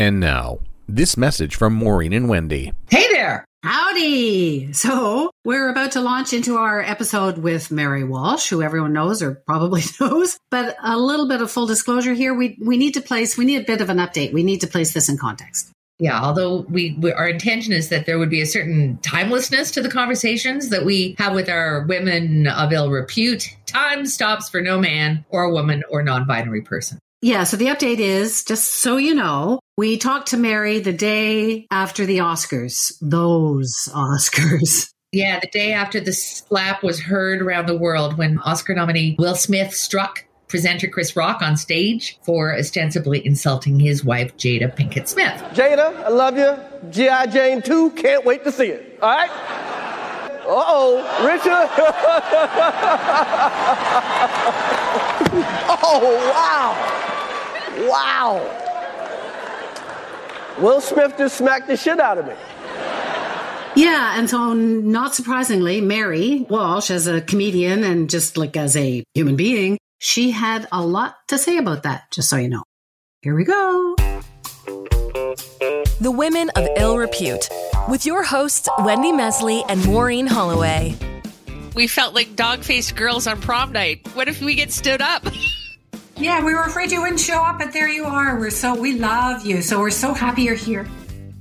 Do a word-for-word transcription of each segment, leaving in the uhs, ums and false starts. And now, this message from Maureen and Wendy. Hey there! Howdy! So, we're about to launch into our episode with Mary Walsh, who everyone knows or probably knows. But a little bit of full disclosure here. We we need to place, we need a bit of an update. We need to place this in context. Yeah, although we, we our intention is that there would be a certain timelessness to the conversations that we have with our Women of Ill Repute. Time stops for no man or woman or non-binary person. Yeah, so the update is, just so you know, we talked to Mary the day after the Oscars. Those Oscars. Yeah, the day after the slap was heard around the world when Oscar nominee Will Smith struck presenter Chris Rock on stage for ostensibly insulting his wife, Jada Pinkett Smith. Jada, I love you. G I Jane two, can't wait to see it. All right? Uh-oh, Richard. Oh, wow. Wow. Will Smith just smacked the shit out of me. Yeah, and so not surprisingly, Mary Walsh, as a comedian and just like as a human being, she had a lot to say about that, just so you know. Here we go. The Women of Ill Repute, with your hosts, Wendy Mesley and Maureen Holloway. We felt like dog-faced girls on prom night. What if we get stood up? Yeah, we were afraid you wouldn't show up, but there you are. We're so, we love you, so we're so happy you're here.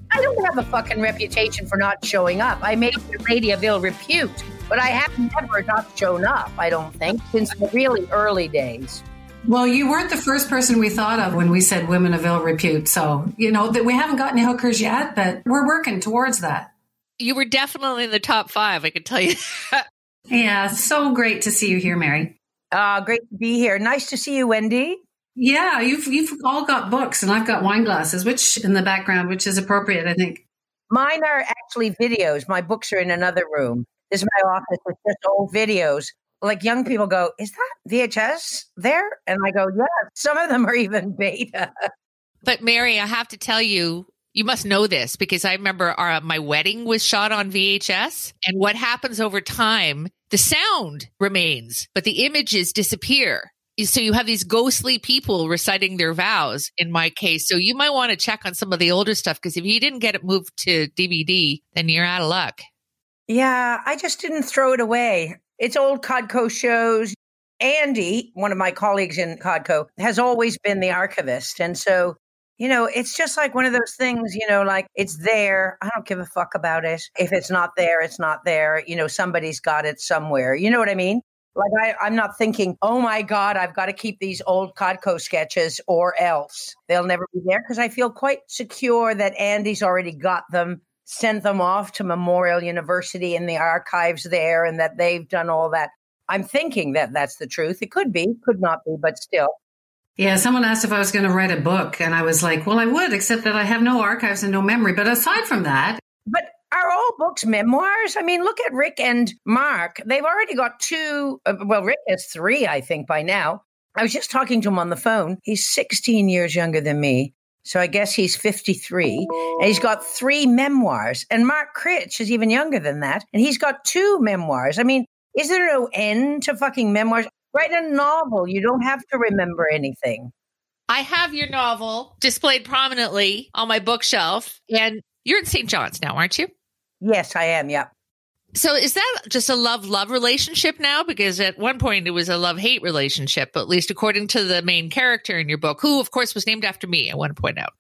I don't have a fucking reputation for not showing up. I may be a lady of ill repute, but I have never not shown up, I don't think, since the really early days. Well, you weren't the first person we thought of when we said Women of Ill Repute, so, you know, that we haven't gotten any hookers yet, but we're working towards that. You were definitely in the top five, I can tell you that. Yeah, so great to see you here, Mary. Uh, great to be here. Nice to see you, Wendy. Yeah, you've you've all got books and I've got wine glasses, which in the background, which is appropriate, I think. Mine are actually videos. My books are in another room. This is my office with just old videos. Like young people go, is that V H S there? And I go, yeah, some of them are even beta. But Mary, I have to tell you, you must know this because I remember our, my wedding was shot on V H S. And what happens over time, the sound remains, but the images disappear. So you have these ghostly people reciting their vows in my case. So you might want to check on some of the older stuff because if you didn't get it moved to D V D, then you're out of luck. Yeah, I just didn't throw it away. It's old CODCO shows. Andy, one of my colleagues in CODCO, has always been the archivist. And so you know, it's just like one of those things, you know, like it's there. I don't give a fuck about it. If it's not there, it's not there. You know, somebody's got it somewhere. You know what I mean? Like I, I'm not thinking, oh, my God, I've got to keep these old CODCO sketches or else they'll never be there because I feel quite secure that Andy's already got them, sent them off to Memorial University in the archives there and that they've done all that. I'm thinking that that's the truth. It could be, could not be, but still. Yeah, someone asked if I was going to write a book, and I was like, well, I would, except that I have no archives and no memory. But aside from that... But are all books memoirs? I mean, look at Rick and Mark. They've already got two... Uh, well, Rick has three, I think, by now. I was just talking to him on the phone. He's sixteen years younger than me, so I guess he's fifty-three. And he's got three memoirs. And Mark Critch is even younger than that, and he's got two memoirs. I mean, is there no end to fucking memoirs? Write a novel. You don't have to remember anything. I have your novel displayed prominently on my bookshelf. And you're in Saint John's now, aren't you? Yes, I am. Yeah. So is that just a love-love relationship now? Because at one point it was a love-hate relationship, at least according to the main character in your book, who, of course, was named after me, I want to point out.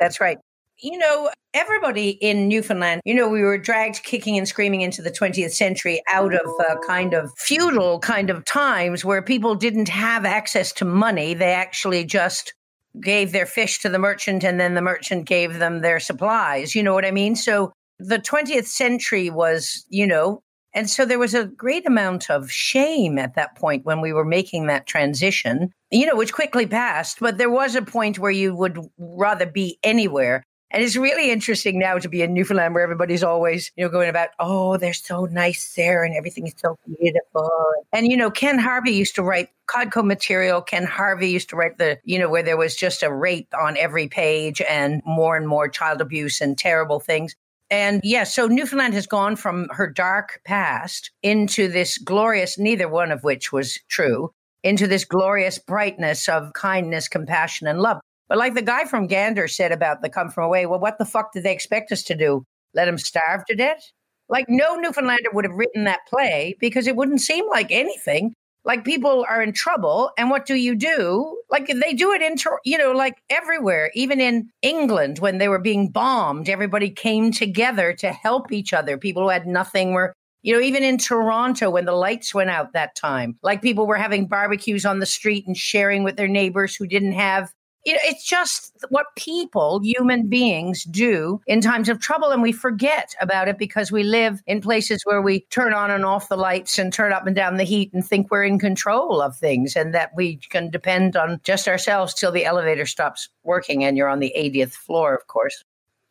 That's right. You know, everybody in Newfoundland, you know, we were dragged kicking and screaming into the twentieth century out of uh, kind of feudal kind of times where people didn't have access to money. They actually just gave their fish to the merchant and then the merchant gave them their supplies. You know what I mean? So the twentieth century was, you know, and so there was a great amount of shame at that point when we were making that transition, you know, which quickly passed. But there was a point where you would rather be anywhere. And it's really interesting now to be in Newfoundland where everybody's always, you know, going about, oh, they're so nice there and everything is so beautiful. And, you know, Ken Harvey used to write CODCO material. Ken Harvey used to write the, you know, where there was just a rape on every page and more and more child abuse and terrible things. And yeah, so Newfoundland has gone from her dark past into this glorious, neither one of which was true, into this glorious brightness of kindness, compassion, and love. But like the guy from Gander said about the Come From Away, well, what the fuck did they expect us to do? Let them starve to death? Like, no Newfoundlander would have written that play because it wouldn't seem like anything. Like, people are in trouble, and what do you do? Like, they do it in, you know, like everywhere. Even in England, when they were being bombed, everybody came together to help each other. People who had nothing were, you know, even in Toronto, when the lights went out that time, like, people were having barbecues on the street and sharing with their neighbors who didn't have. You know, it's just what people, human beings, do in times of trouble. And we forget about it because we live in places where we turn on and off the lights and turn up and down the heat and think we're in control of things and that we can depend on just ourselves till the elevator stops working and you're on the eightieth floor, of course.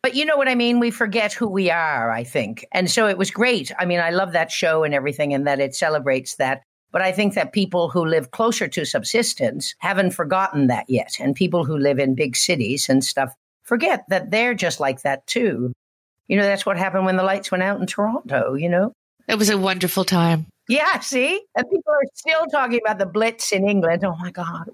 But you know what I mean? We forget who we are, I think. And so it was great. I mean, I love that show and everything and that it celebrates that. But I think that people who live closer to subsistence haven't forgotten that yet. And people who live in big cities and stuff forget that they're just like that, too. You know, that's what happened when the lights went out in Toronto, you know. It was a wonderful time. Yeah, see? And people are still talking about the Blitz in England. Oh, my God.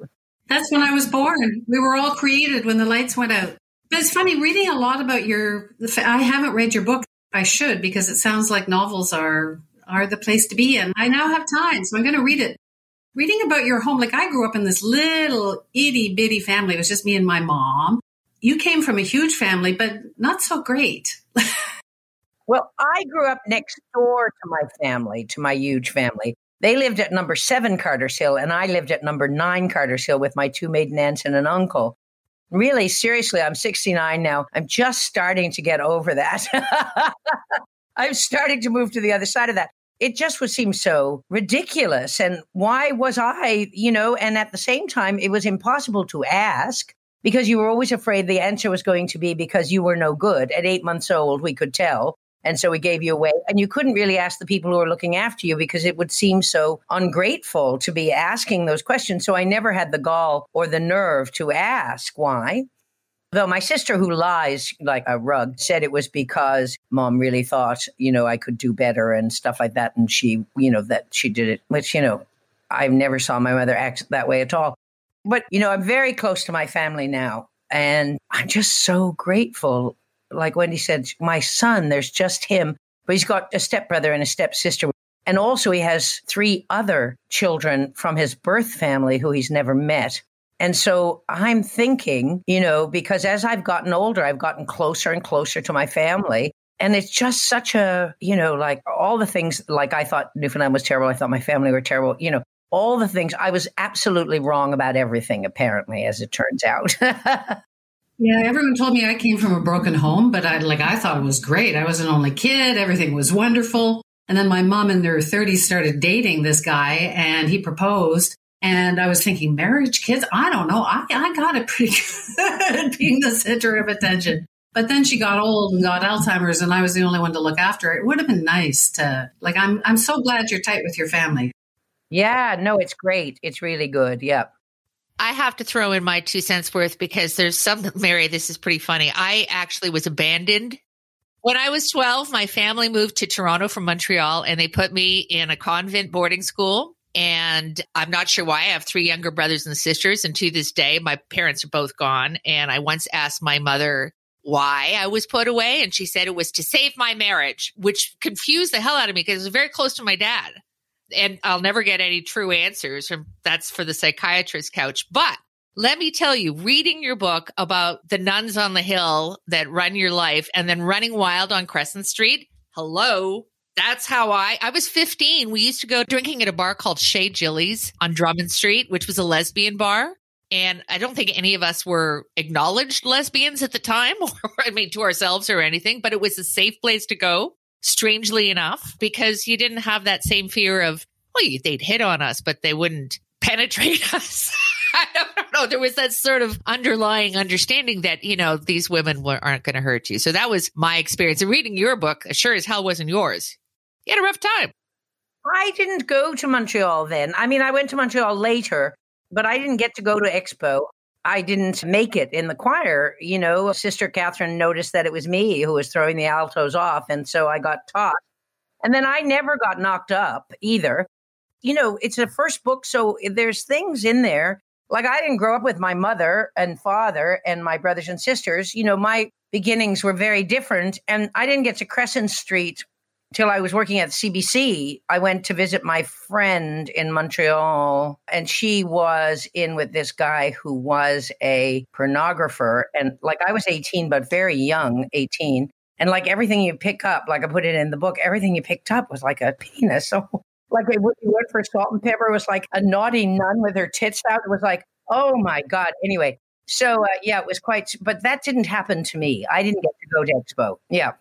That's when I was born. We were all created when the lights went out. But it's funny, reading a lot about your... I haven't read your book. I should, because it sounds like novels are... are the place to be. And I now have time, so I'm going to read it. Reading about your home, like I grew up in this little itty bitty family. It was just me and my mom. You came from a huge family, but not so great. Well, I grew up next door to my family, to my huge family. They lived at number seven Carters Hill, and I lived at number nine Carters Hill with my two maiden aunts and an uncle. Really, seriously, I'm sixty-nine now. I'm just starting to get over that. I'm starting to move to the other side of that. It just would seem so ridiculous. And why was I, you know, and at the same time, it was impossible to ask because you were always afraid the answer was going to be because you were no good. At eight months old, we could tell. And so we gave you away. And you couldn't really ask the people who were looking after you because it would seem so ungrateful to be asking those questions. So I never had the gall or the nerve to ask why. Though my sister, who lies like a rug, said it was because mom really thought, you know, I could do better and stuff like that. And she, you know, that she did it, which, you know, I never saw my mother act that way at all. But, you know, I'm very close to my family now. And I'm just so grateful. Like Wendy said, my son, there's just him. But he's got a stepbrother and a stepsister. And also he has three other children from his birth family who he's never met. And so I'm thinking, you know, because as I've gotten older, I've gotten closer and closer to my family. And it's just such a, you know, like all the things, like I thought Newfoundland was terrible. I thought my family were terrible. You know, all the things. I was absolutely wrong about everything, apparently, as it turns out. Yeah, everyone told me I came from a broken home, but I like I thought it was great. I was an only kid. Everything was wonderful. And then my mom in their thirties started dating this guy and he proposed. And I was thinking, marriage, kids, I don't know. I, I got it pretty good being the center of attention. But then she got old and got Alzheimer's and I was the only one to look after her. It would have been nice to, like, I'm I'm so glad you're tight with your family. Yeah, no, it's great. It's really good. Yep. I have to throw in my two cents worth because there's something, Mary, this is pretty funny. I actually was abandoned. When I was twelve, my family moved to Toronto from Montreal and they put me in a convent boarding school. And I'm not sure why. I have three younger brothers and sisters. And to this day, my parents are both gone. And I once asked my mother why I was put away. And she said it was to save my marriage, which confused the hell out of me because it was very close to my dad. And I'll never get any true answers. From, that's for the psychiatrist's couch. But let me tell you, reading your book about the nuns on the hill that run your life and then running wild on Crescent Street. Hello. That's how I, I was fifteen. We used to go drinking at a bar called Shea Gillies on Drummond Street, which was a lesbian bar. And I don't think any of us were acknowledged lesbians at the time, or I mean, to ourselves or anything, but it was a safe place to go, strangely enough, because you didn't have that same fear of, well, they'd hit on us, but they wouldn't penetrate us. I don't know. There was that sort of underlying understanding that, you know, these women aren't going to hurt you. So that was my experience. And reading your book, sure as hell wasn't yours. You had a rough time. I didn't go to Montreal then. I mean, I went to Montreal later, but I didn't get to go to Expo. I didn't make it in the choir. You know, Sister Catherine noticed that it was me who was throwing the altos off. And so I got taught. And then I never got knocked up either. You know, it's the first book. So there's things in there Like, I didn't grow up with my mother and father and my brothers and sisters. You know, my beginnings were very different. And I didn't get to Crescent Street till I was working at the C B C. I went to visit my friend in Montreal, and she was in with this guy who was a pornographer. And like, I was eighteen, but very young, eighteen. And like everything you pick up, like I put it in the book, everything you picked up was like a penis. So like it would be word for salt and pepper. It was like a naughty nun with her tits out. It was like, oh my God. Anyway, so uh, yeah, it was quite, but that didn't happen to me. I didn't get to go to Expo. Yeah.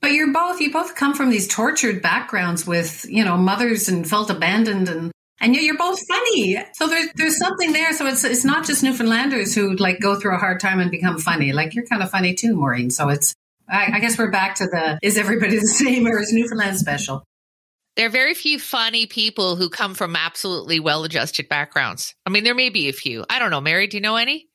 But you're both, you both come from these tortured backgrounds with, you know, mothers and felt abandoned, and, and yet you're both funny. So there's, there's something there. So it's, it's not just Newfoundlanders who like go through a hard time and become funny. Like you're kind of funny too, Maureen. So it's, I, I guess we're back to the, is everybody the same or is Newfoundland special? There are very few funny people who come from absolutely well-adjusted backgrounds. I mean, there may be a few. I don't know. Mary, do you know any?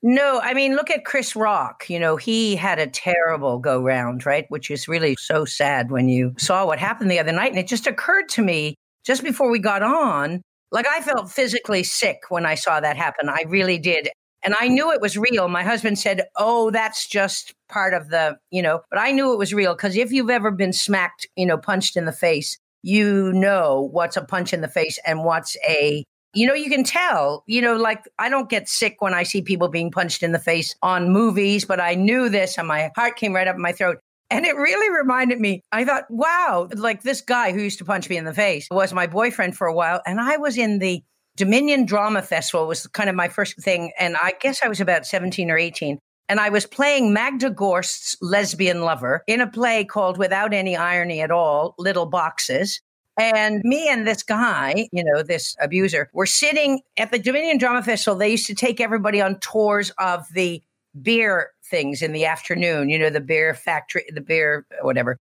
No. I mean, look at Chris Rock. You know, he had a terrible go-round, right? Which is really so sad when you saw what happened the other night. And it just occurred to me just before we got on, like I felt physically sick when I saw that happen. I really did. And I knew it was real. My husband said, oh, that's just part of the, you know, but I knew it was real because if you've ever been smacked, you know, punched in the face, you know what's a punch in the face and what's a, you know, you can tell, you know, like I don't get sick when I see people being punched in the face on movies, but I knew this and my heart came right up in my throat. And it really reminded me, I thought, wow, like this guy who used to punch me in the face was my boyfriend for a while. And I was in the Dominion Drama Festival, was kind of my first thing. And I guess I was about seventeen or eighteen. And I was playing Magda Gorst's lesbian lover in a play called Without Any Irony at All, Little Boxes. And me and this guy, you know, this abuser, were sitting at the Dominion Drama Festival. They used to take everybody on tours of the beer things in the afternoon, you know, the beer factory, the beer, whatever.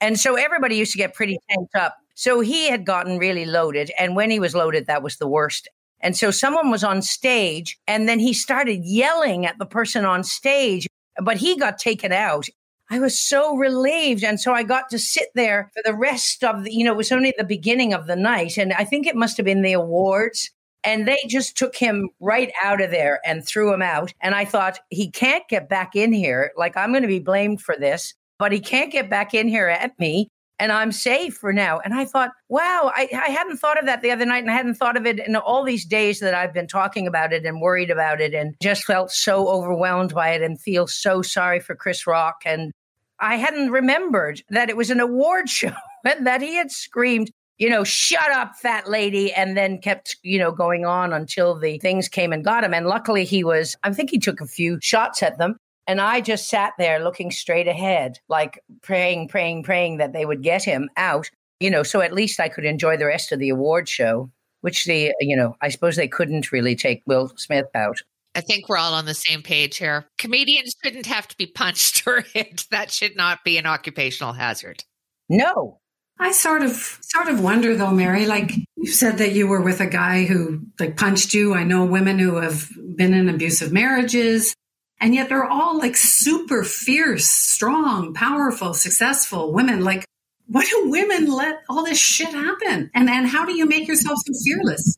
And so everybody used to get pretty tanked up. So he had gotten really loaded. And when he was loaded, that was the worst. And so someone was on stage and then he started yelling at the person on stage, but he got taken out. I was so relieved. And so I got to sit there for the rest of the, you know, it was only the beginning of the night. And I think it must have been the awards. And they just took him right out of there and threw him out. And I thought, he can't get back in here. Like, I'm going to be blamed for this, but he can't get back in here at me. And I'm safe for now. And I thought, wow, I, I hadn't thought of that the other night. And I hadn't thought of it in all these days that I've been talking about it and worried about it and just felt so overwhelmed by it and feel so sorry for Chris Rock. And I hadn't remembered that it was an award show and that he had screamed, you know, shut up, fat lady, and then kept, you know, going on until the things came and got him. And luckily he was, I think he took a few shots at them. And I just sat there looking straight ahead, like praying, praying, praying that they would get him out, you know, so at least I could enjoy the rest of the award show, which the, you know, I suppose they couldn't really take Will Smith out. I think we're all on the same page here. Comedians shouldn't have to be punched or hit. That should not be an occupational hazard. No. I sort of sort of wonder, though, Mary, like you said that you were with a guy who like punched you. I know women who have been in abusive marriages. And yet they're all like super fierce, strong, powerful, successful women. Like, why do women let all this shit happen? And and how do you make yourself so fearless?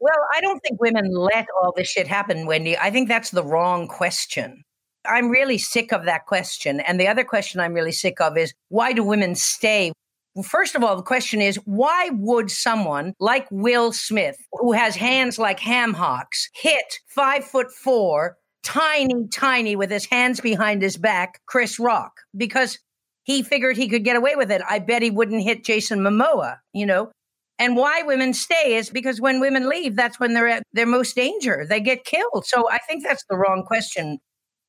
Well, I don't think women let all this shit happen, Wendy. I think that's the wrong question. I'm really sick of that question. And the other question I'm really sick of is, why do women stay? First of all, the question is, why would someone like Will Smith, who has hands like ham hocks, hit five foot four, tiny, tiny, with his hands behind his back, Chris Rock, because he figured he could get away with it. I bet he wouldn't hit Jason Momoa, you know. And why women stay is because when women leave, that's when they're at their most danger. They get killed. So I think that's the wrong question.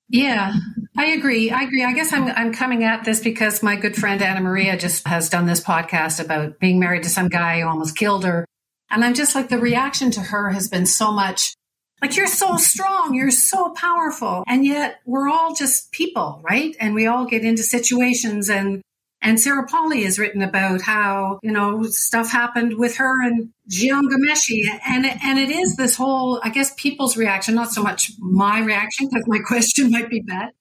Yeah, I agree. I agree. I guess I'm I'm coming at this because my good friend Anna Maria just has done this podcast about being married to some guy who almost killed her. And I'm just like, the reaction to her has been so much like, you're so strong, you're so powerful. And yet we're all just people, right? And we all get into situations. And, and Sarah Pauli has written about how, you know, stuff happened with her and Gian Gameshi. And, and it is this whole, I guess, people's reaction, not so much my reaction, because my question might be bad.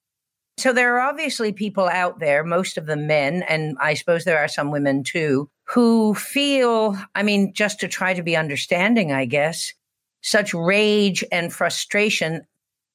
So there are obviously people out there, most of them men, and I suppose there are some women too, who feel, I mean, just to try to be understanding, I guess, such rage and frustration.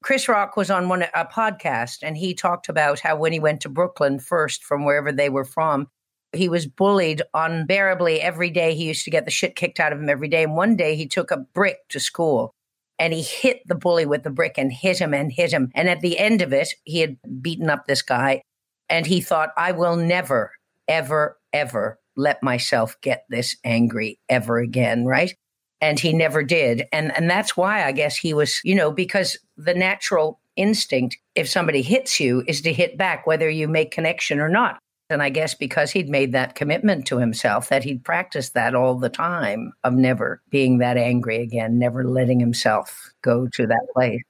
Chris Rock was on one a podcast, and he talked about how when he went to Brooklyn first from wherever they were from, he was bullied unbearably every day. He used to get the shit kicked out of him every day. And one day he took a brick to school and he hit the bully with the brick and hit him and hit him. And at the end of it, he had beaten up this guy and he thought, I will never, ever, ever let myself get this angry ever again, right? And he never did. And and that's why I guess he was, you know, because the natural instinct, if somebody hits you, is to hit back, whether you make connection or not. And I guess because he'd made that commitment to himself, that he'd practiced that all the time of never being that angry again, never letting himself go to that place.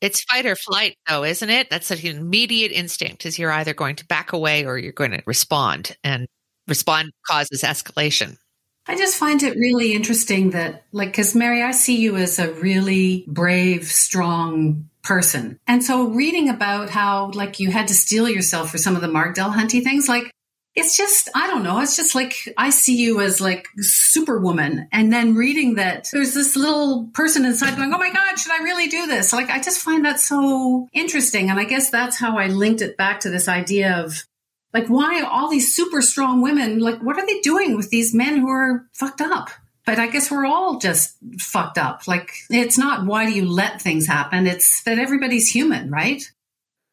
It's fight or flight, though, isn't it? That's an immediate instinct, is you're either going to back away or you're going to respond, and respond causes escalation. I just find it really interesting that, like, because Mary, I see you as a really brave, strong person. And so reading about how, like, you had to steel yourself for some of the Marg Delahunty things, like, it's just, I don't know, it's just like, I see you as like superwoman. And then reading that there's this little person inside going, oh my God, should I really do this? Like, I just find that so interesting. And I guess that's how I linked it back to this idea of, like, why all these super strong women, like, what are they doing with these men who are fucked up? But I guess we're all just fucked up. Like, it's not why do you let things happen? It's that everybody's human, right?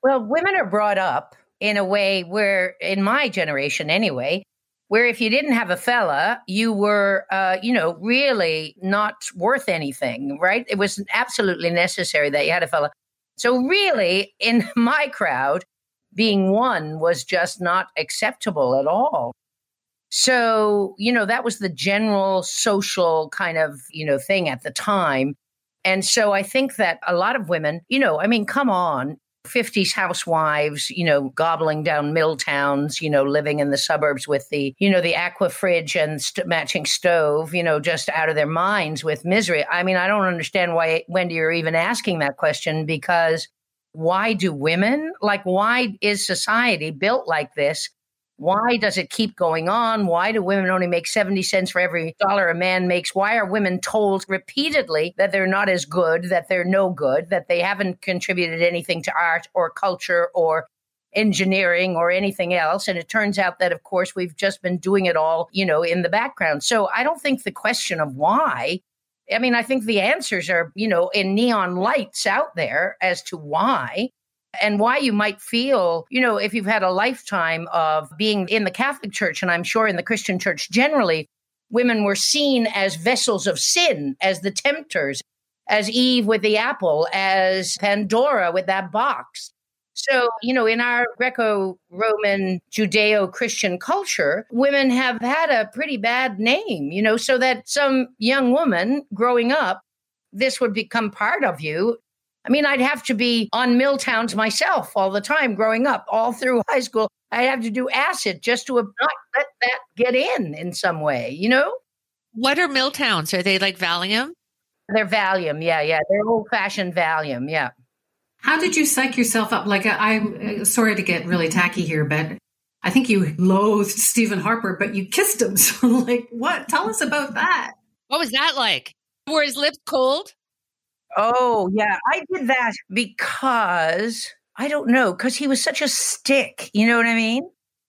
Well, women are brought up in a way where, in my generation anyway, where if you didn't have a fella, you were, uh, you know, really not worth anything, right? It was absolutely necessary that you had a fella. So really, in my crowd, being one was just not acceptable at all. So, you know, that was the general social kind of, you know, thing at the time. And so I think that a lot of women, you know, I mean, come on, fifties housewives, you know, gobbling down Milltowns, you know, living in the suburbs with the, you know, the aqua fridge and st- matching stove, you know, just out of their minds with misery. I mean, I don't understand why, Wendy, you're even asking that question, because why do women, like, why is society built like this? Why does it keep going on? Why do women only make seventy cents for every dollar a man makes? Why are women told repeatedly that they're not as good, that they're no good, that they haven't contributed anything to art or culture or engineering or anything else? And it turns out that, of course, we've just been doing it all, you know, in the background. So I don't think the question of why, I mean, I think the answers are, you know, in neon lights out there as to why. And why you might feel, you know, if you've had a lifetime of being in the Catholic Church, and I'm sure in the Christian Church generally, women were seen as vessels of sin, as the tempters, as Eve with the apple, as Pandora with that box. So, you know, in our Greco-Roman Judeo-Christian culture, women have had a pretty bad name, you know, so that some young woman growing up, this would become part of you. I mean, I'd have to be on Milltowns myself all the time growing up, all through high school. I'd have to do acid just to not let that get in in some way, you know? What are Milltowns? Are they like Valium? They're Valium, yeah, yeah. They're old-fashioned Valium, yeah. How did you psych yourself up? Like, I'm sorry to get really tacky here, but I think you loathed Stephen Harper, but you kissed him. So, like, what? Tell us about that. What was that like? Were his lips cold? Oh, yeah. I did that because, I don't know, because he was such a stick. You know what I mean?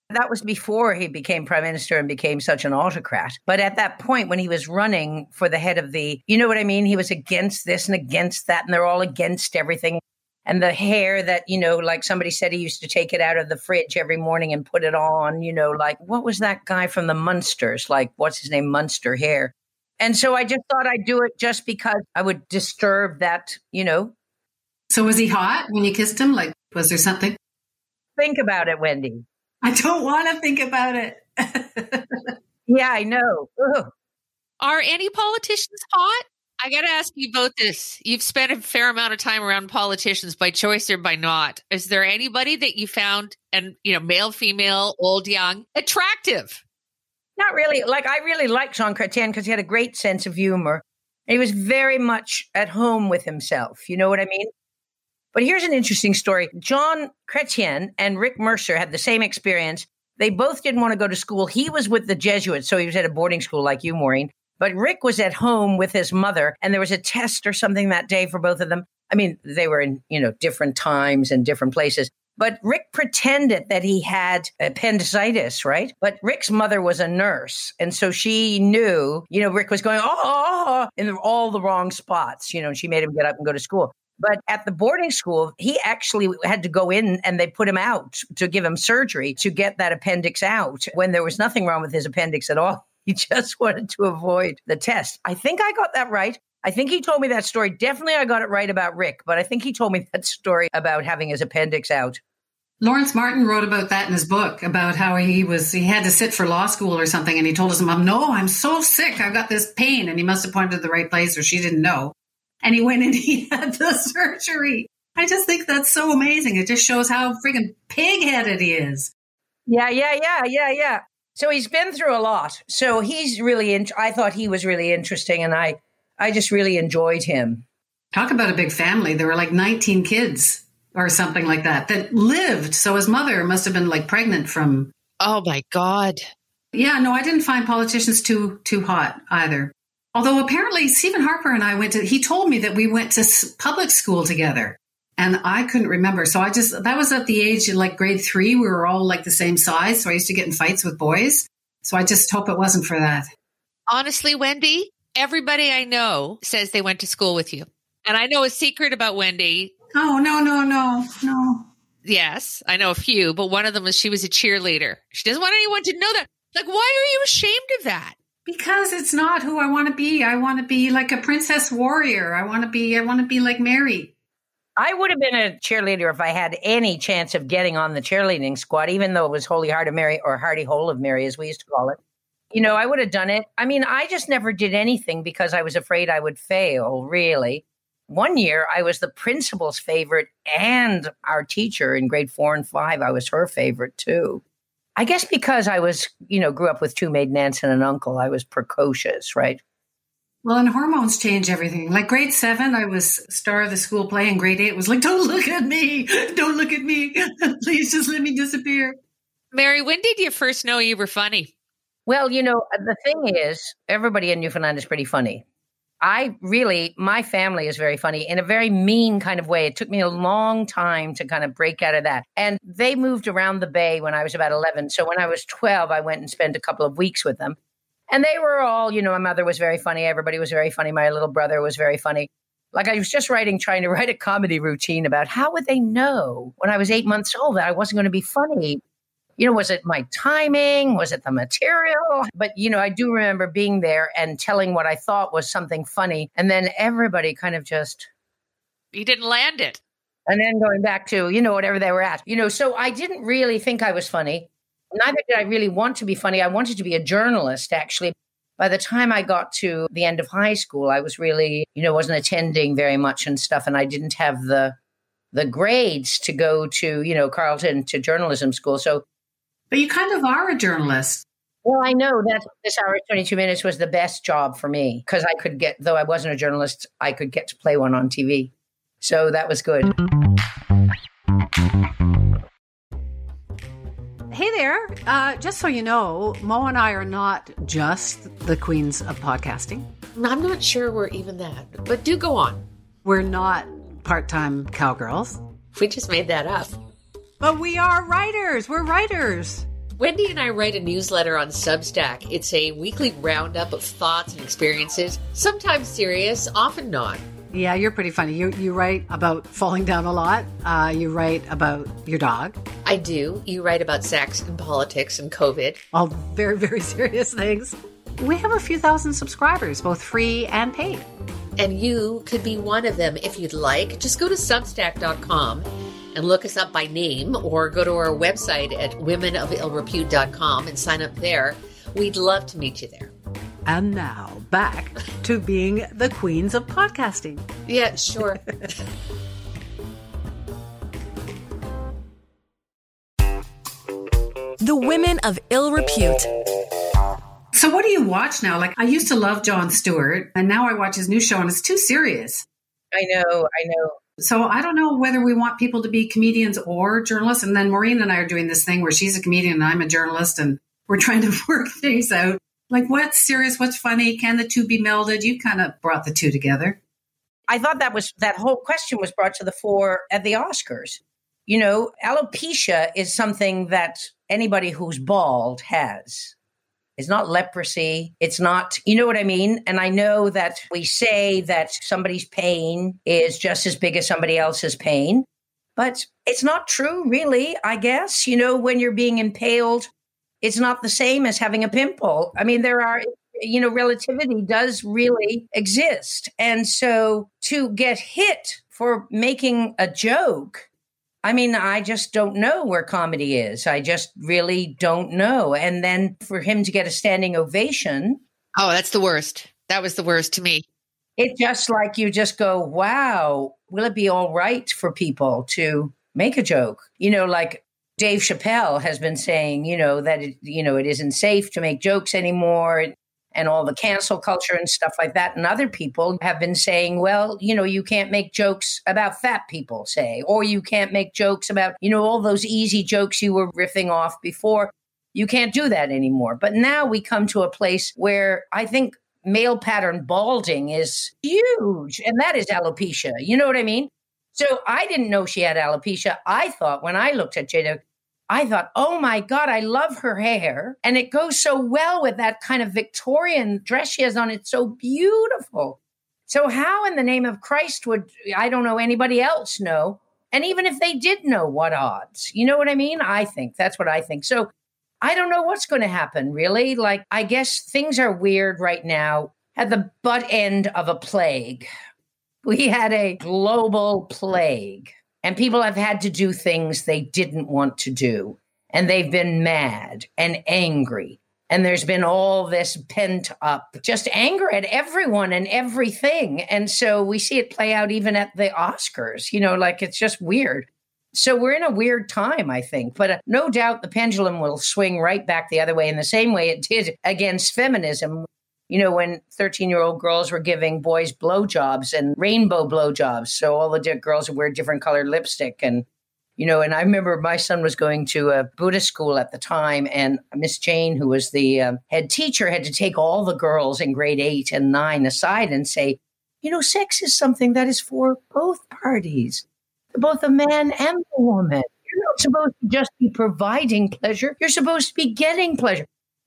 That was before he became prime minister and became such an autocrat. But at that point, when he was running for the head of the, you know what I mean? He was against this and against that, and they're all against everything. And the hair that, you know, like somebody said, he used to take it out of the fridge every morning and put it on, you know, like, what was that guy from the Munsters? Like, what's his name? Munster hair. And so I just thought I'd do it just because I would disturb that, you know. So was he hot when you kissed him? Like, was there something? Think about it, Wendy. I don't want to think about it. Yeah, I know. Ugh. Are any politicians hot? I got to ask you both this. You've spent a fair amount of time around politicians by choice or by not. Is there anybody that you found, and, you know, male, female, old, young, attractive? Not really. Like, I really liked John Chrétien because he had a great sense of humor. And he was very much at home with himself. You know what I mean? But here's an interesting story. John Chrétien and Rick Mercer had the same experience. They both didn't want to go to school. He was with the Jesuits, so he was at a boarding school like you, Maureen. But Rick was at home with his mother, and there was a test or something that day for both of them. I mean, they were in, you know, different times and different places. But Rick pretended that he had appendicitis, right? But Rick's mother was a nurse. And so she knew, you know, Rick was going, oh, oh, oh in all the wrong spots, you know, and she made him get up and go to school. But at the boarding school, he actually had to go in and they put him out to give him surgery to get that appendix out when there was nothing wrong with his appendix at all. He just wanted to avoid the test. I think I got that right. I think he told me that story. Definitely I got it right about Rick, but I think he told me that story about having his appendix out. Lawrence Martin wrote about that in his book, about how he was, he had to sit for law school or something. And he told his mom, no, I'm so sick. I've got this pain. And he must have pointed to the right place or she didn't know. And he went and he had the surgery. I just think that's so amazing. It just shows how freaking pig-headed he is. Yeah, yeah, yeah, yeah, yeah. So he's been through a lot. So he's really, in- I thought he was really interesting and I, I just really enjoyed him. Talk about a big family. There were like nineteen kids or something like that that lived. So his mother must have been like pregnant from. Oh, my God. Yeah, no, I didn't find politicians too too hot either. Although apparently Stephen Harper and I went to, he told me that we went to public school together and I couldn't remember. So I just, that was at the age of like grade three, we were all like the same size. So I used to get in fights with boys. So I just hope it wasn't for that. Honestly, Wendy, everybody I know says they went to school with you. And I know a secret about Wendy. Oh, no, no, no, no. Yes, I know a few, but one of them was she was a cheerleader. She doesn't want anyone to know that. Like, why are you ashamed of that? Because it's not who I want to be. I want to be like a princess warrior. I want to be, I want to be like Mary. I would have been a cheerleader if I had any chance of getting on the cheerleading squad, even though it was Holy Heart of Mary or Hearty Hole of Mary, as we used to call it. You know, I would have done it. I mean, I just never did anything because I was afraid I would fail, really. One year I was the principal's favorite and our teacher in grade four and five, I was her favorite too. I guess because I was, you know, grew up with two maiden aunts and an uncle, I was precocious, right? Well, and hormones change everything. Like grade seven, I was star of the school play. And grade eight was like, don't look at me. Don't look at me. Please just let me disappear. Mary, when did you first know you were funny? Well, you know, the thing is, everybody in Newfoundland is pretty funny. I really, my family is very funny in a very mean kind of way. It took me a long time to kind of break out of that. And they moved around the bay when I was about eleven. So when I was twelve, I went and spent a couple of weeks with them. And they were all, you know, my mother was very funny. Everybody was very funny. My little brother was very funny. Like I was just writing, trying to write a comedy routine about how would they know when I was eight months old that I wasn't going to be funny? You know, was it my timing? Was it the material? But, you know, I do remember being there and telling what I thought was something funny. And then everybody kind of just. You didn't land it. And then going back to, you know, whatever they were at. You know, so I didn't really think I was funny. Neither did I really want to be funny. I wanted to be a journalist, actually. By the time I got to the end of high school, I was really, you know, wasn't attending very much and stuff. And I didn't have the the grades to go to, you know, Carleton to journalism school. So. But you kind of are a journalist. Well, I know that This Hour twenty-two Minutes was the best job for me because I could get, though I wasn't a journalist, I could get to play one on T V. So that was good. Hey there. Uh, just so you know, Mo and I are not just the queens of podcasting. I'm not sure we're even that, but do go on. We're not part-time cowgirls. We just made that up. But we are writers. We're writers. Wendy and I write a newsletter on Substack. It's a weekly roundup of thoughts and experiences, sometimes serious, often not. Yeah, you're pretty funny. You you write about falling down a lot. Uh, you write about your dog. I do. You write about sex and politics and COVID. All very, very serious things. We have a few thousand subscribers, both free and paid. And you could be one of them if you'd like. Just go to substack dot com. And look us up by name or go to our website at women of ill repute dot com and sign up there. We'd love to meet you there. And now back to being the queens of podcasting. Yeah, sure. The Women of Ill Repute. So what do you watch now? Like I used to love Jon Stewart and now I watch his new show and it's too serious. I know, I know. So I don't know whether we want people to be comedians or journalists. And then Maureen and I are doing this thing where she's a comedian and I'm a journalist and we're trying to work things out. Like, what's serious? What's funny? Can the two be melded? You kind of brought the two together. I thought that was that whole question was brought to the fore at the Oscars. You know, alopecia is something that anybody who's bald has. It's not leprosy. It's not, you know what I mean? And I know that we say that somebody's pain is just as big as somebody else's pain, but it's not true, really, I guess. You know, when you're being impaled, it's not the same as having a pimple. I mean, there are, you know, relativity does really exist. And so to get hit for making a joke, I mean, I just don't know where comedy is. I just really don't know. And then for him to get a standing ovation. Oh, that's the worst. That was the worst to me. It just like you just go, wow, will it be all right for people to make a joke? You know, like Dave Chappelle has been saying, you know, that, it, you know, it isn't safe to make jokes anymore and all the cancel culture and stuff like that. And other people have been saying, well, you know, you can't make jokes about fat people, say, or you can't make jokes about, you know, all those easy jokes you were riffing off before. You can't do that anymore. But now we come to a place where I think male pattern balding is huge. And that is alopecia. You know what I mean? So I didn't know she had alopecia. I thought when I looked at Jada, I thought, oh my God, I love her hair. And it goes so well with that kind of Victorian dress she has on. It's so beautiful. So how in the name of Christ would, I don't know, anybody else know? And even if they did know, what odds? You know what I mean? I think that's what I think. So I don't know what's going to happen, really. Like, I guess things are weird right now at the butt end of a plague. We had a global plague. And people have had to do things they didn't want to do. And they've been mad and angry. And there's been all this pent up, just anger at everyone and everything. And so we see it play out even at the Oscars, you know, like it's just weird. So we're in a weird time, I think. But no doubt the pendulum will swing right back the other way in the same way it did against feminism. You know, when thirteen-year-old girls were giving boys blowjobs and rainbow blowjobs. So all the di- girls would wear different colored lipstick. And, you know, and I remember my son was going to a Buddhist school at the time. And Miss Jane, who was the um, head teacher, had to take all the girls in grade eight and nine aside and say, you know, sex is something that is for both parties, both the man and the woman. You're not supposed to just be providing pleasure. You're supposed to be getting pleasure.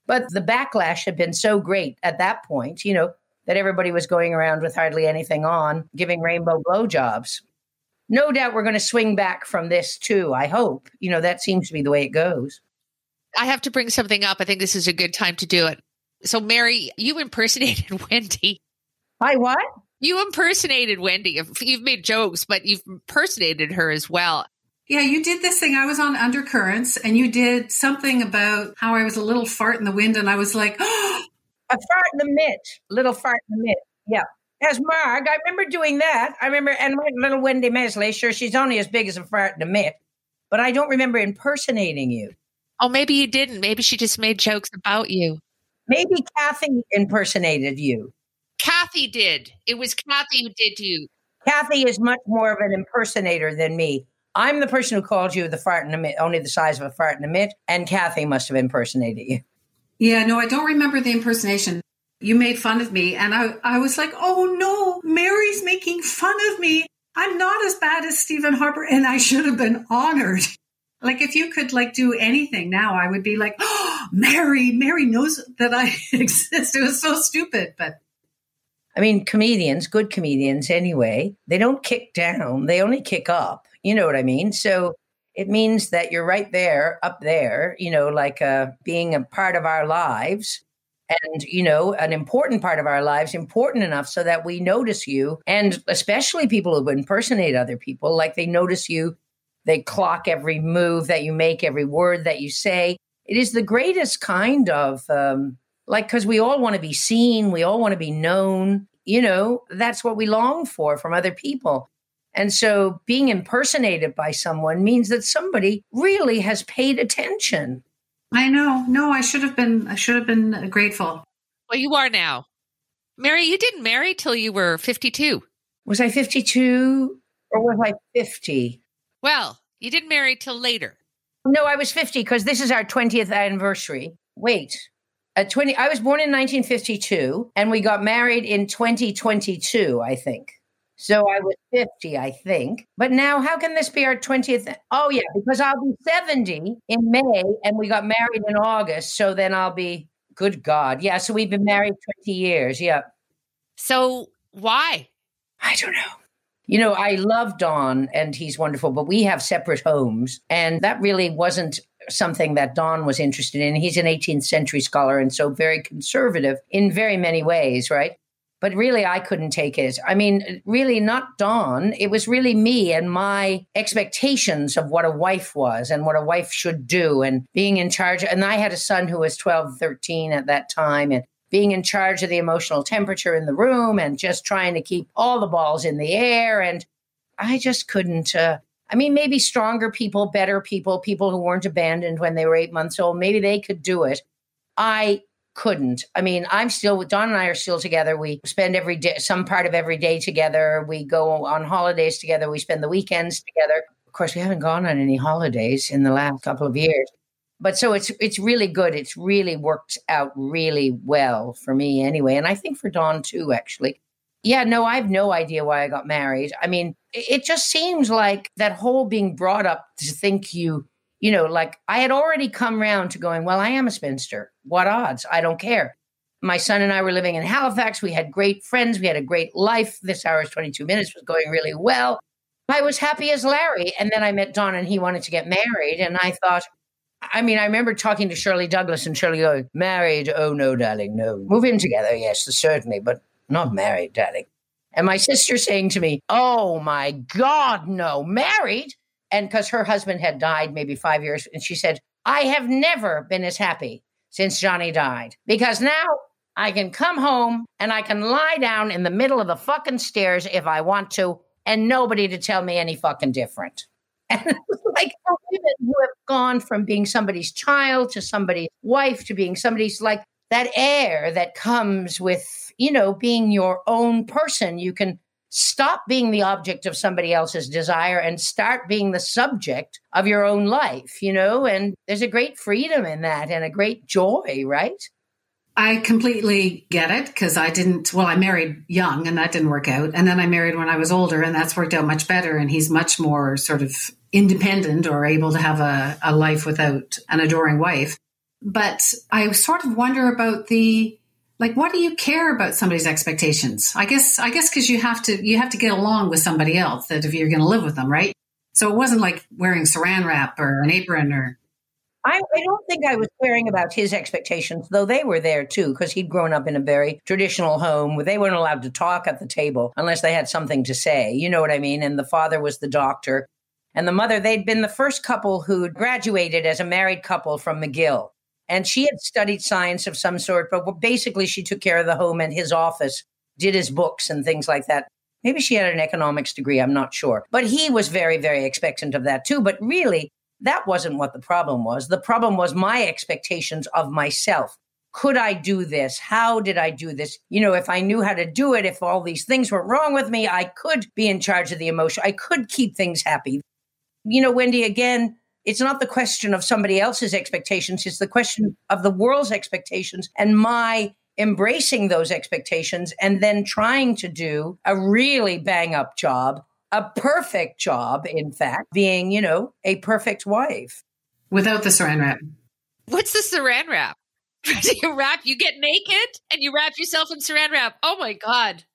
But the backlash had been so great at that point, you know, that everybody was going around with hardly anything on, giving rainbow blowjobs. No doubt we're going to swing back from this too, I hope. You know, that seems to be the way it goes. I have to bring something up. I think this is a good time to do it. So, Mary, you impersonated Wendy. I what? You impersonated Wendy. You've made jokes, but you've impersonated her as well. Yeah, you did this thing. I was on Undercurrents and you did something about how I was a little fart in the wind and I was like, oh. A fart in the mitt, little fart in the mitt. Yeah. As Marg, I remember doing that. I remember, and my little Wendy Mesley, sure, she's only as big as a fart in the mitt, but I don't remember impersonating you. Oh, maybe you didn't. Maybe she just made jokes about you. Maybe Kathy impersonated you. Kathy did. It was Kathy who did you. Kathy is much more of an impersonator than me. I'm the person who called you the fart in the mitt, only the size of a fart in the mitt, and Kathy must have impersonated you. Yeah, no, I don't remember the impersonation. You made fun of me, and I, I was like, oh no, Mary's making fun of me. I'm not as bad as Stephen Harper, and I should have been honored. Like, if you could, like, do anything now, I would be like, oh, Mary, Mary knows that I exist. It was so stupid, but... I mean, comedians, good comedians anyway, they don't kick down. They only kick up. You know what I mean? So it means that you're right there, up there, you know, like uh, being a part of our lives and, you know, an important part of our lives, important enough so that we notice you. And especially people who impersonate other people, like they notice you, they clock every move that you make, every word that you say. It is the greatest kind of... Um, Like, because we all want to be seen. We all want to be known. You know, that's what we long for from other people. And so being impersonated by someone means that somebody really has paid attention. I know. No, I should have been, I should have been grateful. Well, you are now. Mary, you didn't marry till you were fifty-two. Was I fifty-two or was I fifty? Well, you didn't marry till later. No, I was fifty because this is our twentieth anniversary. Wait. at twenty, I was born in nineteen fifty-two and we got married in twenty twenty-two, I think. So I was fifty, I think. But now, how can this be our twentieth? Oh, yeah, because I'll be seventy in May and we got married in August. So then I'll be, good God. Yeah, so we've been married twenty years. Yeah. So why? I don't know. You know, I love Don and he's wonderful, but we have separate homes. And that really wasn't something that Don was interested in. He's an eighteenth century scholar and so very conservative in very many ways, right? But really, I couldn't take it. I mean, really not Don. It was really me and my expectations of what a wife was and what a wife should do and being in charge. And I had a son who was twelve, thirteen at that time and being in charge of the emotional temperature in the room and just trying to keep all the balls in the air. And I just couldn't. Uh, I mean, maybe stronger people, better people, people who weren't abandoned when they were eight months old, maybe they could do it. I couldn't. I mean, I'm still, Don and I are still together. We spend every day, some part of every day together. We go on holidays together. We spend the weekends together. Of course, we haven't gone on any holidays in the last couple of years. But so it's it's really good. It's really worked out really well for me anyway. And I think for Don too, actually. Yeah, no, I have no idea why I got married. I mean, it just seems like that whole being brought up to think you You know, like I had already come round to going, well, I am a spinster. What odds? I don't care. My son and I were living in Halifax. We had great friends. We had a great life. This Hour is twenty-two minutes was going really well. I was happy as Larry. And then I met Don and he wanted to get married. And I thought, I mean, I remember talking to Shirley Douglas and Shirley going, married? Oh, no, darling, no. Move in together. Yes, certainly, but not married, darling. And my sister saying to me, oh, my God, no, married? And because her husband had died maybe five years. And she said, I have never been as happy since Johnny died because now I can come home and I can lie down in the middle of the fucking stairs if I want to and nobody to tell me any fucking different. And it was like women who have gone from being somebody's child to somebody's wife to being somebody's like that air that comes with, you know, being your own person. You can stop being the object of somebody else's desire and start being the subject of your own life, you know, and there's a great freedom in that and a great joy, right? I completely get it because I didn't, well, I married young and that didn't work out. And then I married when I was older and that's worked out much better. And he's much more sort of independent or able to have a, a life without an adoring wife. But I sort of wonder about the like, what do you care about somebody's expectations? I guess, I guess, because you have to, you have to get along with somebody else that if you're going to live with them, right? So it wasn't like wearing saran wrap or an apron or. I, I don't think I was caring about his expectations, though they were there too, because he'd grown up in a very traditional home where they weren't allowed to talk at the table unless they had something to say. You know what I mean? And the father was the doctor and the mother, they'd been the first couple who'd graduated as a married couple from McGill. And she had studied science of some sort, but basically she took care of the home and his office, did his books and things like that. Maybe she had an economics degree, I'm not sure. But he was very, very expectant of that too. But really, that wasn't what the problem was. The problem was my expectations of myself. Could I do this? How did I do this? You know, if I knew how to do it, if all these things were wrong with me, I could be in charge of the emotion. I could keep things happy. You know, Wendy, again, it's not the question of somebody else's expectations. It's the question of the world's expectations and my embracing those expectations and then trying to do a really bang up job, a perfect job, in fact, being, you know, a perfect wife. Without the saran wrap. What's the saran wrap? You wrap, you get naked and you wrap yourself in saran wrap. Oh, my God.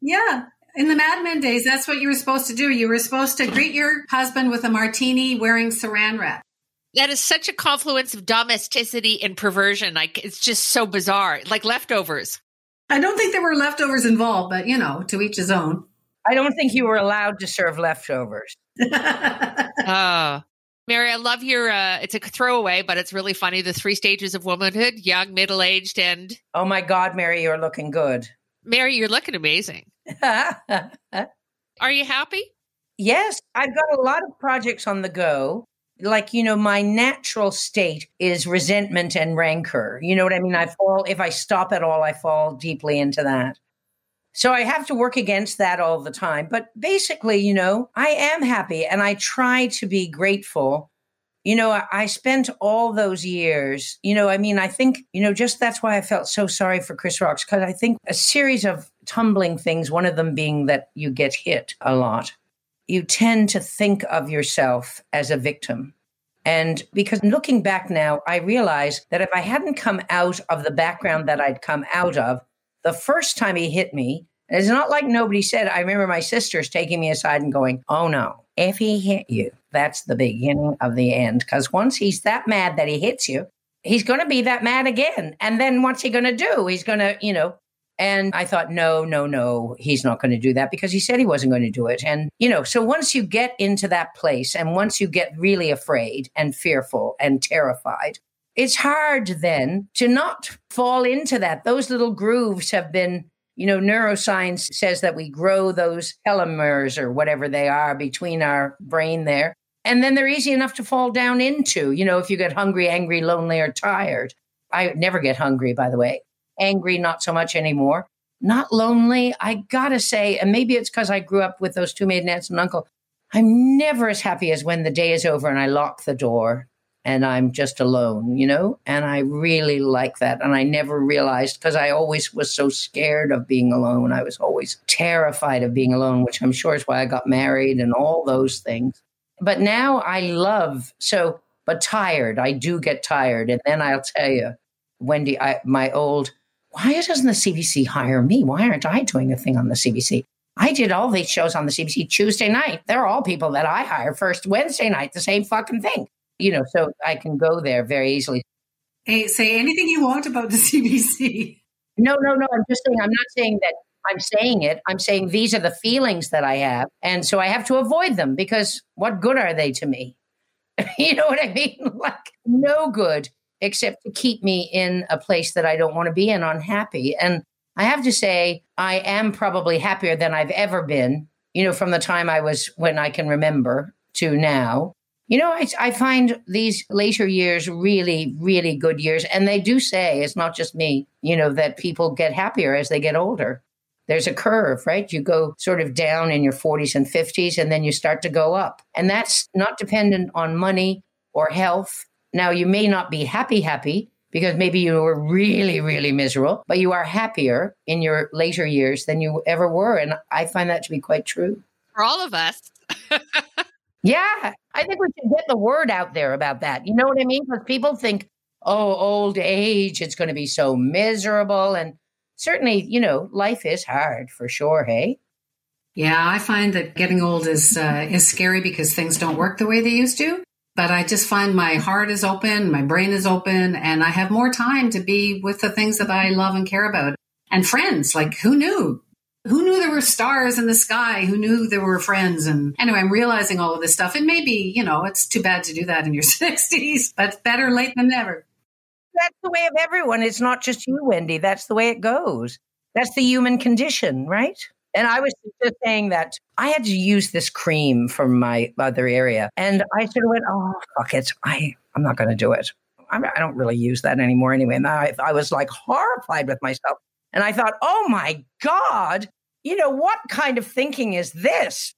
Yeah. In the Mad Men days, that's what you were supposed to do. You were supposed to greet your husband with a martini wearing saran wrap. That is such a confluence of domesticity and perversion. Like, it's just so bizarre. Like leftovers. I don't think there were leftovers involved, but, you know, to each his own. I don't think you were allowed to serve leftovers. uh, Mary, I love your, uh, it's a throwaway, but it's really funny. The three stages of womanhood, young, middle-aged, and... Oh, my God, Mary, you're looking good. Mary, you're looking amazing. Are you happy? Yes, I've got a lot of projects on the go. Like, you know, my natural state is resentment and rancor. You know what I mean? I fall, if I stop at all, I fall deeply into that. So I have to work against that all the time. But basically, you know, I am happy and I try to be grateful. You know, I, I spent all those years, you know, I mean, I think, you know, just that's why I felt so sorry for Chris Rock, because I think a series of tumbling things, one of them being that you get hit a lot, you tend to think of yourself as a victim. And because looking back now, I realize that if I hadn't come out of the background that I'd come out of, the first time he hit me, it's not like nobody said, I remember my sisters taking me aside and going, oh no, if he hit you, that's the beginning of the end. Because once he's that mad that he hits you, he's going to be that mad again. And then what's he going to do? He's going to, you know. And I thought, no, no, no, he's not going to do that, because he said he wasn't going to do it. And, you know, so once you get into that place and once you get really afraid and fearful and terrified, it's hard then to not fall into that. Those little grooves have been, you know, neuroscience says that we grow those telomeres or whatever they are between our brain there. And then they're easy enough to fall down into, you know, if you get hungry, angry, lonely, or tired. I never get hungry, by the way. Angry, not so much anymore. Not lonely, I gotta say, and maybe it's because I grew up with those two maiden aunts and uncle, I'm never as happy as when the day is over and I lock the door and I'm just alone, you know? And I really like that. And I never realized, because I always was so scared of being alone. I was always terrified of being alone, which I'm sure is why I got married and all those things. But now I love, so, but tired, I do get tired. And then I'll tell you, Wendy, I, my old... why doesn't the C B C hire me? Why aren't I doing a thing on the C B C? I did all these shows on the C B C Tuesday night. They're all people that I hire first Wednesday night, the same fucking thing. You know, so I can go there very easily. Hey, say anything you want about the C B C. No, no, no. I'm just saying, I'm not saying that I'm saying it. I'm saying these are the feelings that I have. And so I have to avoid them, because what good are they to me? You know what I mean? Like, no good. Except to keep me in a place that I don't want to be in, unhappy. And I have to say, I am probably happier than I've ever been, you know, from the time I was, when I can remember, to now. You know, I, I find these later years really, really good years. And they do say, it's not just me, you know, that people get happier as they get older. There's a curve, right? You go sort of down in your forties and fifties, and then you start to go up. And that's not dependent on money or health. Now, you may not be happy, happy, because maybe you were really, really miserable, but you are happier in your later years than you ever were. And I find that to be quite true. For all of us. Yeah, I think we should get the word out there about that. You know what I mean? Because people think, oh, old age, it's going to be so miserable. And certainly, you know, life is hard for sure, hey? Yeah, I find that getting old is uh, is scary, because things don't work the way they used to. But I just find my heart is open, my brain is open, and I have more time to be with the things that I love and care about. And friends, like, who knew? Who knew there were stars in the sky? Who knew there were friends? And anyway, I'm realizing all of this stuff. And maybe, you know, it's too bad to do that in your sixties, but better late than never. That's the way of everyone. It's not just you, Wendy. That's the way it goes. That's the human condition, right? And I was just saying that I had to use this cream from my other area. And I sort of went, oh, fuck it. I, I'm not going to do it. I'm, I don't really use that anymore anyway. And I, I was like horrified with myself. And I thought, oh, my God, you know, what kind of thinking is this?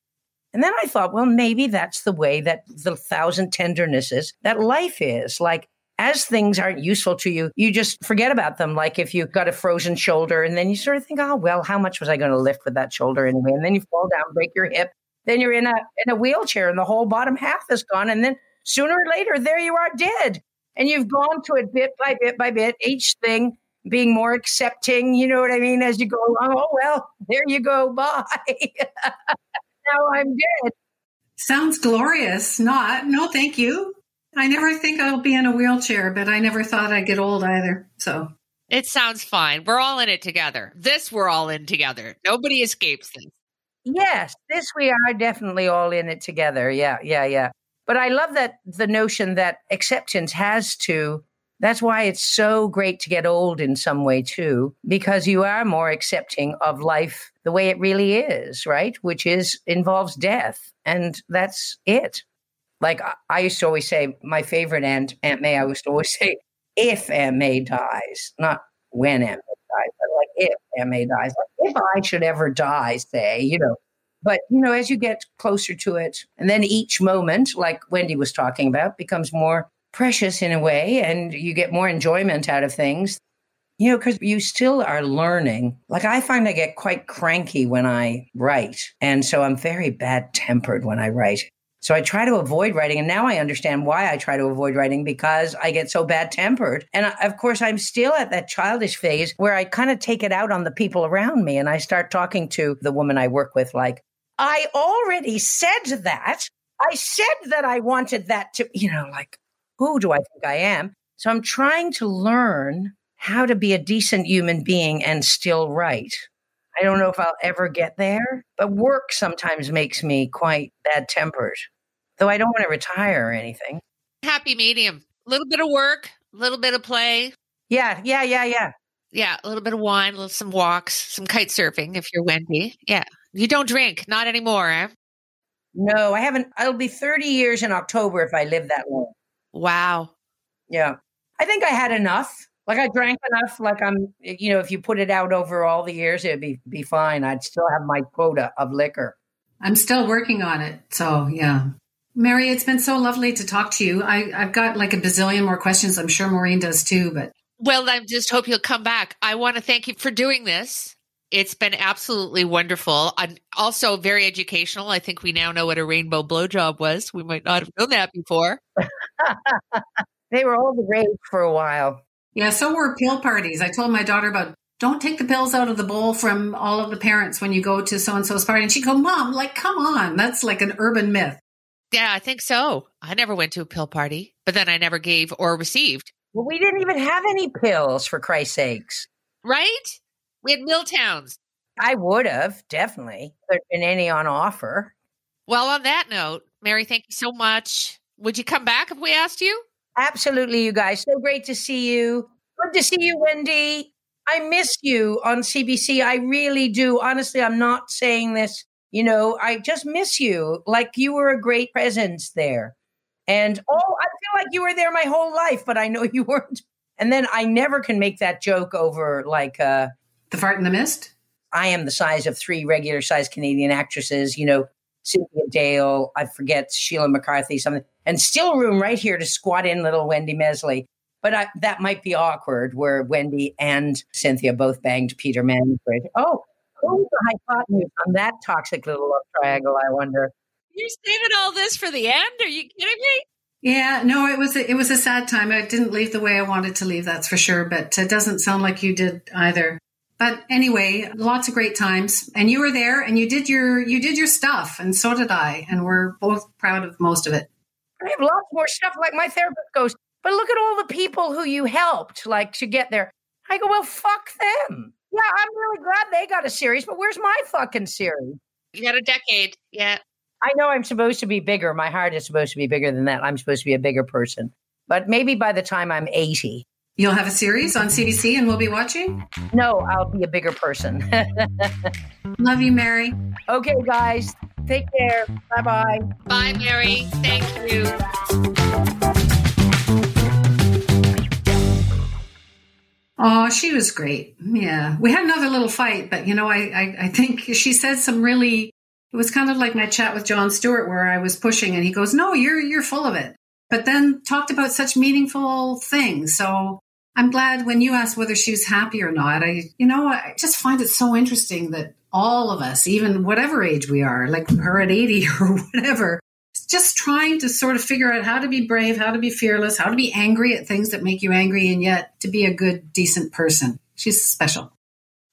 And then I thought, well, maybe that's the way that the thousand tendernesses that life is like. As things aren't useful to you, you just forget about them. Like if you've got a frozen shoulder and then you sort of think, oh, well, how much was I going to lift with that shoulder anyway? And then you fall down, break your hip. Then you're in a in a wheelchair and the whole bottom half is gone. And then sooner or later, there you are dead. And you've gone to it bit by bit by bit, each thing being more accepting. You know what I mean? As you go, oh, well, there you go. Bye. Now I'm dead. Sounds glorious. Not. No, thank you. I never think I'll be in a wheelchair, but I never thought I'd get old either. So it sounds fine. We're all in it together. This we're all in together. Nobody escapes this. Yes, this we are definitely all in it together. Yeah, yeah, yeah. But I love that the notion that acceptance has to, that's why it's so great to get old in some way too, because you are more accepting of life the way it really is, right? Which is involves death. And that's it. Like I used to always say, my favorite aunt, Aunt May, I used to always say, if Aunt May dies, not when Aunt May dies, but like if Aunt May dies, like if I should ever die, say, you know, But, you know, as you get closer to it, and then each moment, like Wendy was talking about, becomes more precious in a way, and you get more enjoyment out of things, you know, because you still are learning. Like, I find I get quite cranky when I write. And so I'm very bad tempered when I write. So I try to avoid writing. And now I understand why I try to avoid writing, because I get so bad tempered. And of course, I'm still at that childish phase where I kind of take it out on the people around me. And I start talking to the woman I work with like, I already said that. I said that I wanted that to, you know, like, who do I think I am? So I'm trying to learn how to be a decent human being and still write. I don't know if I'll ever get there, but work sometimes makes me quite bad-tempered, though I don't want to retire or anything. Happy medium. A little bit of work, a little bit of play. Yeah, yeah, yeah, yeah. Yeah, a little bit of wine, a little, some walks, some kite surfing if you're Wendy. Yeah. You don't drink, not anymore, eh? No, I haven't. I'll be thirty years in October if I live that long. Wow. Yeah. I think I had enough. Like, I drank enough, like I'm, you know, if you put it out over all the years, it'd be, be fine. I'd still have my quota of liquor. I'm still working on it. So, yeah. Mary, it's been so lovely to talk to you. I, I've got like a bazillion more questions. I'm sure Maureen does too, but. Well, I just hope you'll come back. I want to thank you for doing this. It's been absolutely wonderful. And also very educational. I think we now know what a rainbow blowjob was. We might not have known that before. They were all the rage for a while. Yeah, so were pill parties. I told my daughter about, don't take the pills out of the bowl from all of the parents when you go to so-and-so's party. And she'd go, Mom, like, come on. That's like an urban myth. Yeah, I think so. I never went to a pill party, but then I never gave or received. Well, we didn't even have any pills, for Christ's sakes. Right? We had Milltowns. I would have, definitely. If there'd been any on offer. Well, on that note, Mary, thank you so much. Would you come back if we asked you? Absolutely, you guys. So great to see you. Good to see you, Wendy. I miss you on C B C. I really do. Honestly, I'm not saying this. You know, I just miss you. Like, you were a great presence there. And oh, I feel like you were there my whole life, but I know you weren't. And then I never can make that joke over like... Uh, the fart in the mist? I am the size of three regular-sized Canadian actresses, you know, Cynthia Dale, I forget, Sheila McCarthy, something, and still room right here to squat in little Wendy Mesley. But I, that might be awkward where Wendy and Cynthia both banged Peter Mansbridge. Oh, who's the hypotenuse on that toxic little love triangle, I wonder? You're saving all this for the end? Are you kidding me? Yeah, no, it was a, it was a sad time. I didn't leave the way I wanted to leave, that's for sure, but it doesn't sound like you did either. But anyway, lots of great times, and you were there, and you did your you did your stuff, and so did I, and we're both proud of most of it. I have lots more stuff, like my therapist goes, but look at all the people who you helped, like, to get there. I go, well, fuck them. Yeah, I'm really glad they got a series, but where's my fucking series? You got a decade, yeah. I know I'm supposed to be bigger. My heart is supposed to be bigger than that. I'm supposed to be a bigger person, but maybe by the time I'm eighty. You'll have a series on C B C and we'll be watching? No, I'll be a bigger person. Love you, Mary. Okay, guys. Take care. Bye-bye. Bye, Mary. Thank you. Oh, she was great. Yeah. We had another little fight, but, you know, I, I, I think she said some really... It was kind of like my chat with Jon Stewart where I was pushing and he goes, no, you're you're full of it. But then talked about such meaningful things. So... I'm glad when you asked whether she was happy or not, I, you know, I just find it so interesting that all of us, even whatever age we are, like her at eighty or whatever, just trying to sort of figure out how to be brave, how to be fearless, how to be angry at things that make you angry, and yet to be a good, decent person. She's special.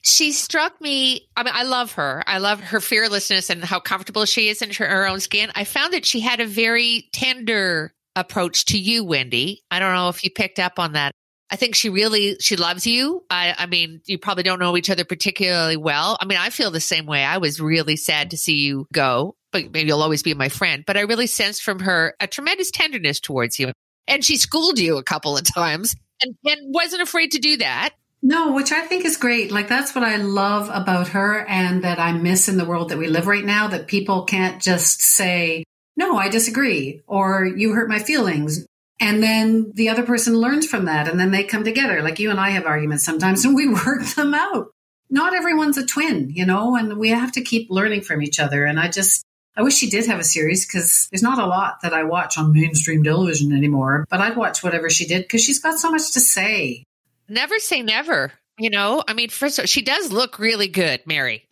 She struck me. I mean, I love her. I love her fearlessness and how comfortable she is in her own skin. I found that she had a very tender approach to you, Wendy. I don't know if you picked up on that. I think she really, she loves you. I, I mean, you probably don't know each other particularly well. I mean, I feel the same way. I was really sad to see you go, but maybe you'll always be my friend. But I really sensed from her a tremendous tenderness towards you. And she schooled you a couple of times and, and wasn't afraid to do that. No, which I think is great. Like, that's what I love about her and that I miss in the world that we live right now, that people can't just say, no, I disagree, or you hurt my feelings. And then the other person learns from that, and then they come together. Like, you and I have arguments sometimes, and we work them out. not everyone's a twin, you know, and we have to keep learning from each other. And I just, I wish she did have a series, because there's not a lot that I watch on mainstream television anymore, but I'd watch whatever she did because she's got so much to say. Never say never. You know, I mean, first of all, she does look really good, Mary.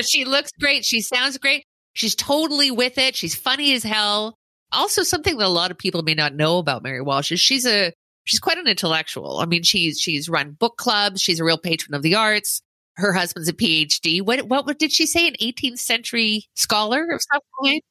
She looks great. She sounds great. She's totally with it. She's funny as hell. Also, something that a lot of people may not know about Mary Walsh is she's a she's quite an intellectual. I mean, she's she's run book clubs. She's a real patron of the arts. Her husband's a P H D. What what, what did she say? An eighteenth century scholar of some kind?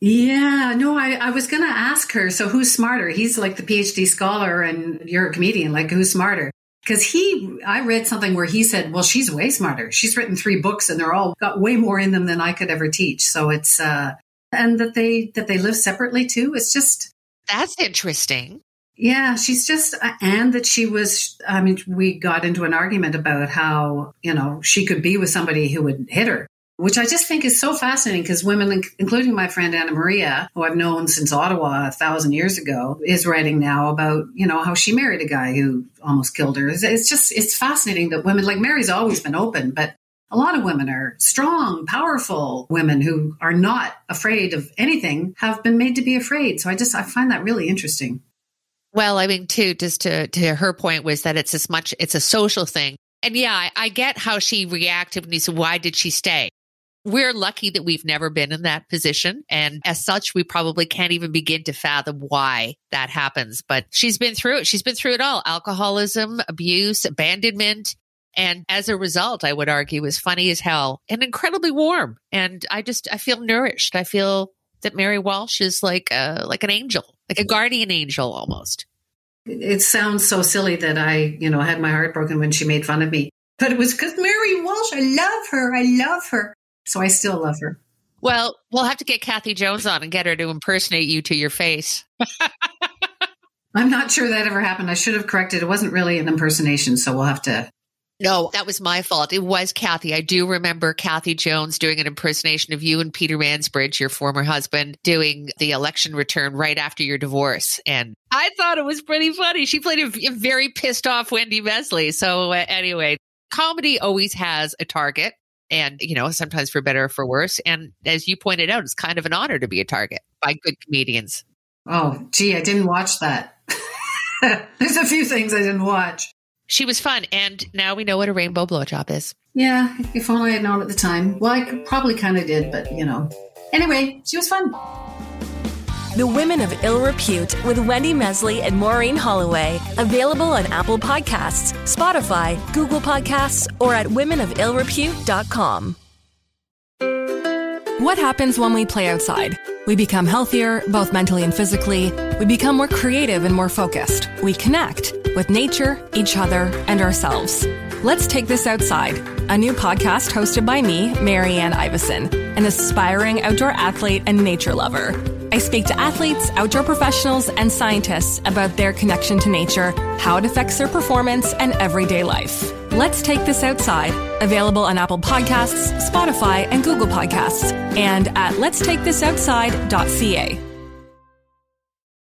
Yeah, no, I, I was going to ask her. So who's smarter? He's like the P H D scholar, and you're a comedian. Like, who's smarter? Because he, I read something where he said, well, she's way smarter. She's written three books and they're all got way more in them than I could ever teach. So it's, uh, and that they, that they live separately too. It's just. That's interesting. Yeah. She's just, uh, and that she was, I mean, we got into an argument about how, you know, she could be with somebody who would hit her, which I just think is so fascinating, because women, including my friend Anna Maria, who I've known since Ottawa a thousand years ago, is writing now about, you know, how she married a guy who almost killed her. It's, it's just, it's fascinating that women, like Mary's always been open, but a lot of women are strong, powerful women who are not afraid of anything, have been made to be afraid. So I just, I find that really interesting. Well, I mean, too, just to, to her point was that it's as much, it's a social thing. And yeah, I, I get how she reacted when you said, why did she stay? We're lucky that we've never been in that position. And as such, we probably can't even begin to fathom why that happens. But she's been through it. She's been through it all. Alcoholism, abuse, abandonment. And as a result, I would argue, was funny as hell and incredibly warm. And I just, I feel nourished. I feel that Mary Walsh is like a, like an angel, like a guardian angel almost. It sounds so silly that I, you know, had my heart broken when she made fun of me. But it was because Mary Walsh, I love her. I love her. So I still love her. Well, we'll have to get Kathy Jones on and get her to impersonate you to your face. I'm not sure that ever happened. I should have corrected. It wasn't really an impersonation, so we'll have to. No, that was my fault. It was Kathy. I do remember Kathy Jones doing an impersonation of you and Peter Mansbridge, your former husband, doing the election return right after your divorce. And I thought it was pretty funny. She played a very pissed off Wendy Mesley. So uh, anyway, comedy always has a target. And, you know, sometimes for better or for worse. And as you pointed out, it's kind of an honor to be a target by good comedians. Oh, gee, I didn't watch that. There's a few things I didn't watch. She was fun. And now we know what a rainbow blowjob is. Yeah, if only I had known at the time. Well, I probably kind of did, but, you know. Anyway, she was fun. The Women of Ill Repute with Wendy Mesley and Maureen Holloway. Available on Apple Podcasts, Spotify, Google Podcasts, or at women of ill repute dot com. What happens when we play outside? We become healthier, both mentally and physically. We become more creative and more focused. We connect with nature, each other, and ourselves. Let's Take This Outside, a new podcast hosted by me, Mary Ann Iveson, an aspiring outdoor athlete and nature lover. I speak to athletes, outdoor professionals, and scientists about their connection to nature, how it affects their performance, and everyday life. Let's Take This Outside, available on Apple Podcasts, Spotify, and Google Podcasts, and at lets take this outside dot c a.